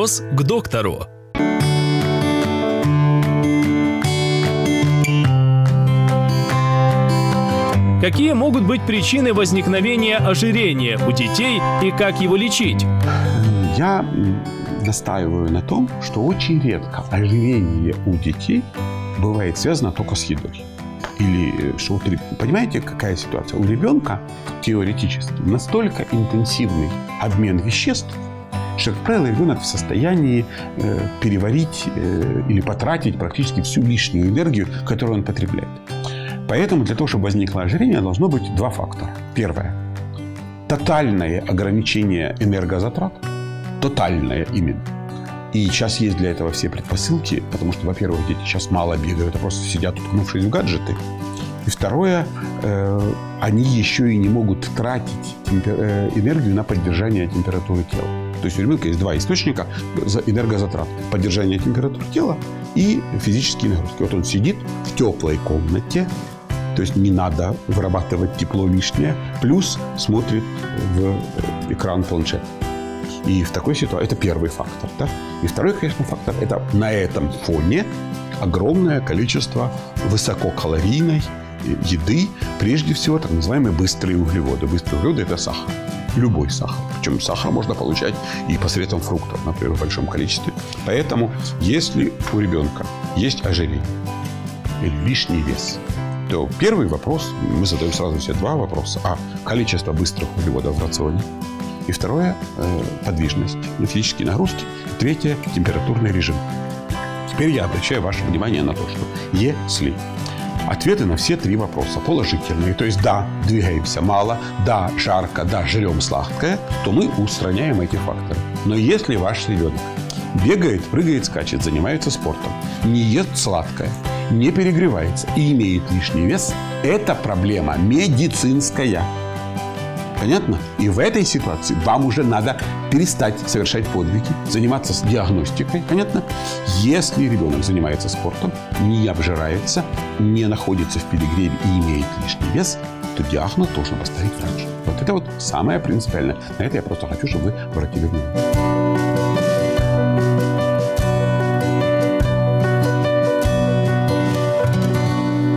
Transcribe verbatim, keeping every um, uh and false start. Вопрос к доктору. Какие могут быть причины возникновения ожирения у детей и как его лечить? Я настаиваю на том, что очень редко ожирение у детей бывает связано только с едой. Или что, понимаете, какая ситуация? У ребенка теоретически настолько интенсивный обмен веществ, что, как правило, ребенок в состоянии э, переварить э, или потратить практически всю лишнюю энергию, которую он потребляет. Поэтому для того, чтобы возникло ожирение, должно быть два фактора. Первое – тотальное ограничение энергозатрат. Тотальное именно. И сейчас есть для этого все предпосылки, потому что, во-первых, дети сейчас мало бегают, а просто сидят, уткнувшись в гаджеты. И второе, э, они еще и не могут тратить темпер... энергию на поддержание температуры тела. То есть у ребенка есть два источника энергозатрат. Поддержание температуры тела и физические нагрузки. Вот он сидит в теплой комнате, то есть не надо вырабатывать тепло лишнее, плюс смотрит в экран планшета. И в такой ситуации это первый фактор. Да? И второй, конечно, фактор – это на этом фоне огромное количество высококалорийной еды, прежде всего так называемые быстрые углеводы. Быстрые углеводы – это сахар. Любой сахар. Причем сахар можно получать и посредством фруктов, например, в большом количестве. Поэтому, если у ребенка есть ожирение или лишний вес, то первый вопрос, мы задаем сразу все два вопроса, а количество быстрых углеводов в рационе. И второе – подвижность, физические нагрузки. Третье – температурный режим. Теперь я обращаю ваше внимание на то, что если ответы на все три вопроса положительные, то есть да, двигаемся мало, да, жарко, да, жрем сладкое, то мы устраняем эти факторы. Но если ваш ребенок бегает, прыгает, скачет, занимается спортом, не ест сладкое, не перегревается и имеет лишний вес – это проблема медицинская. Понятно? И в этой ситуации вам уже надо перестать совершать подвиги, заниматься диагностикой. Понятно? Если ребенок занимается спортом, не обжирается, не находится в перегреве и имеет лишний вес, то диагноз должен поставить врач. Вот это вот самое принципиальное. На это я просто хочу, чтобы вы обратили внимание.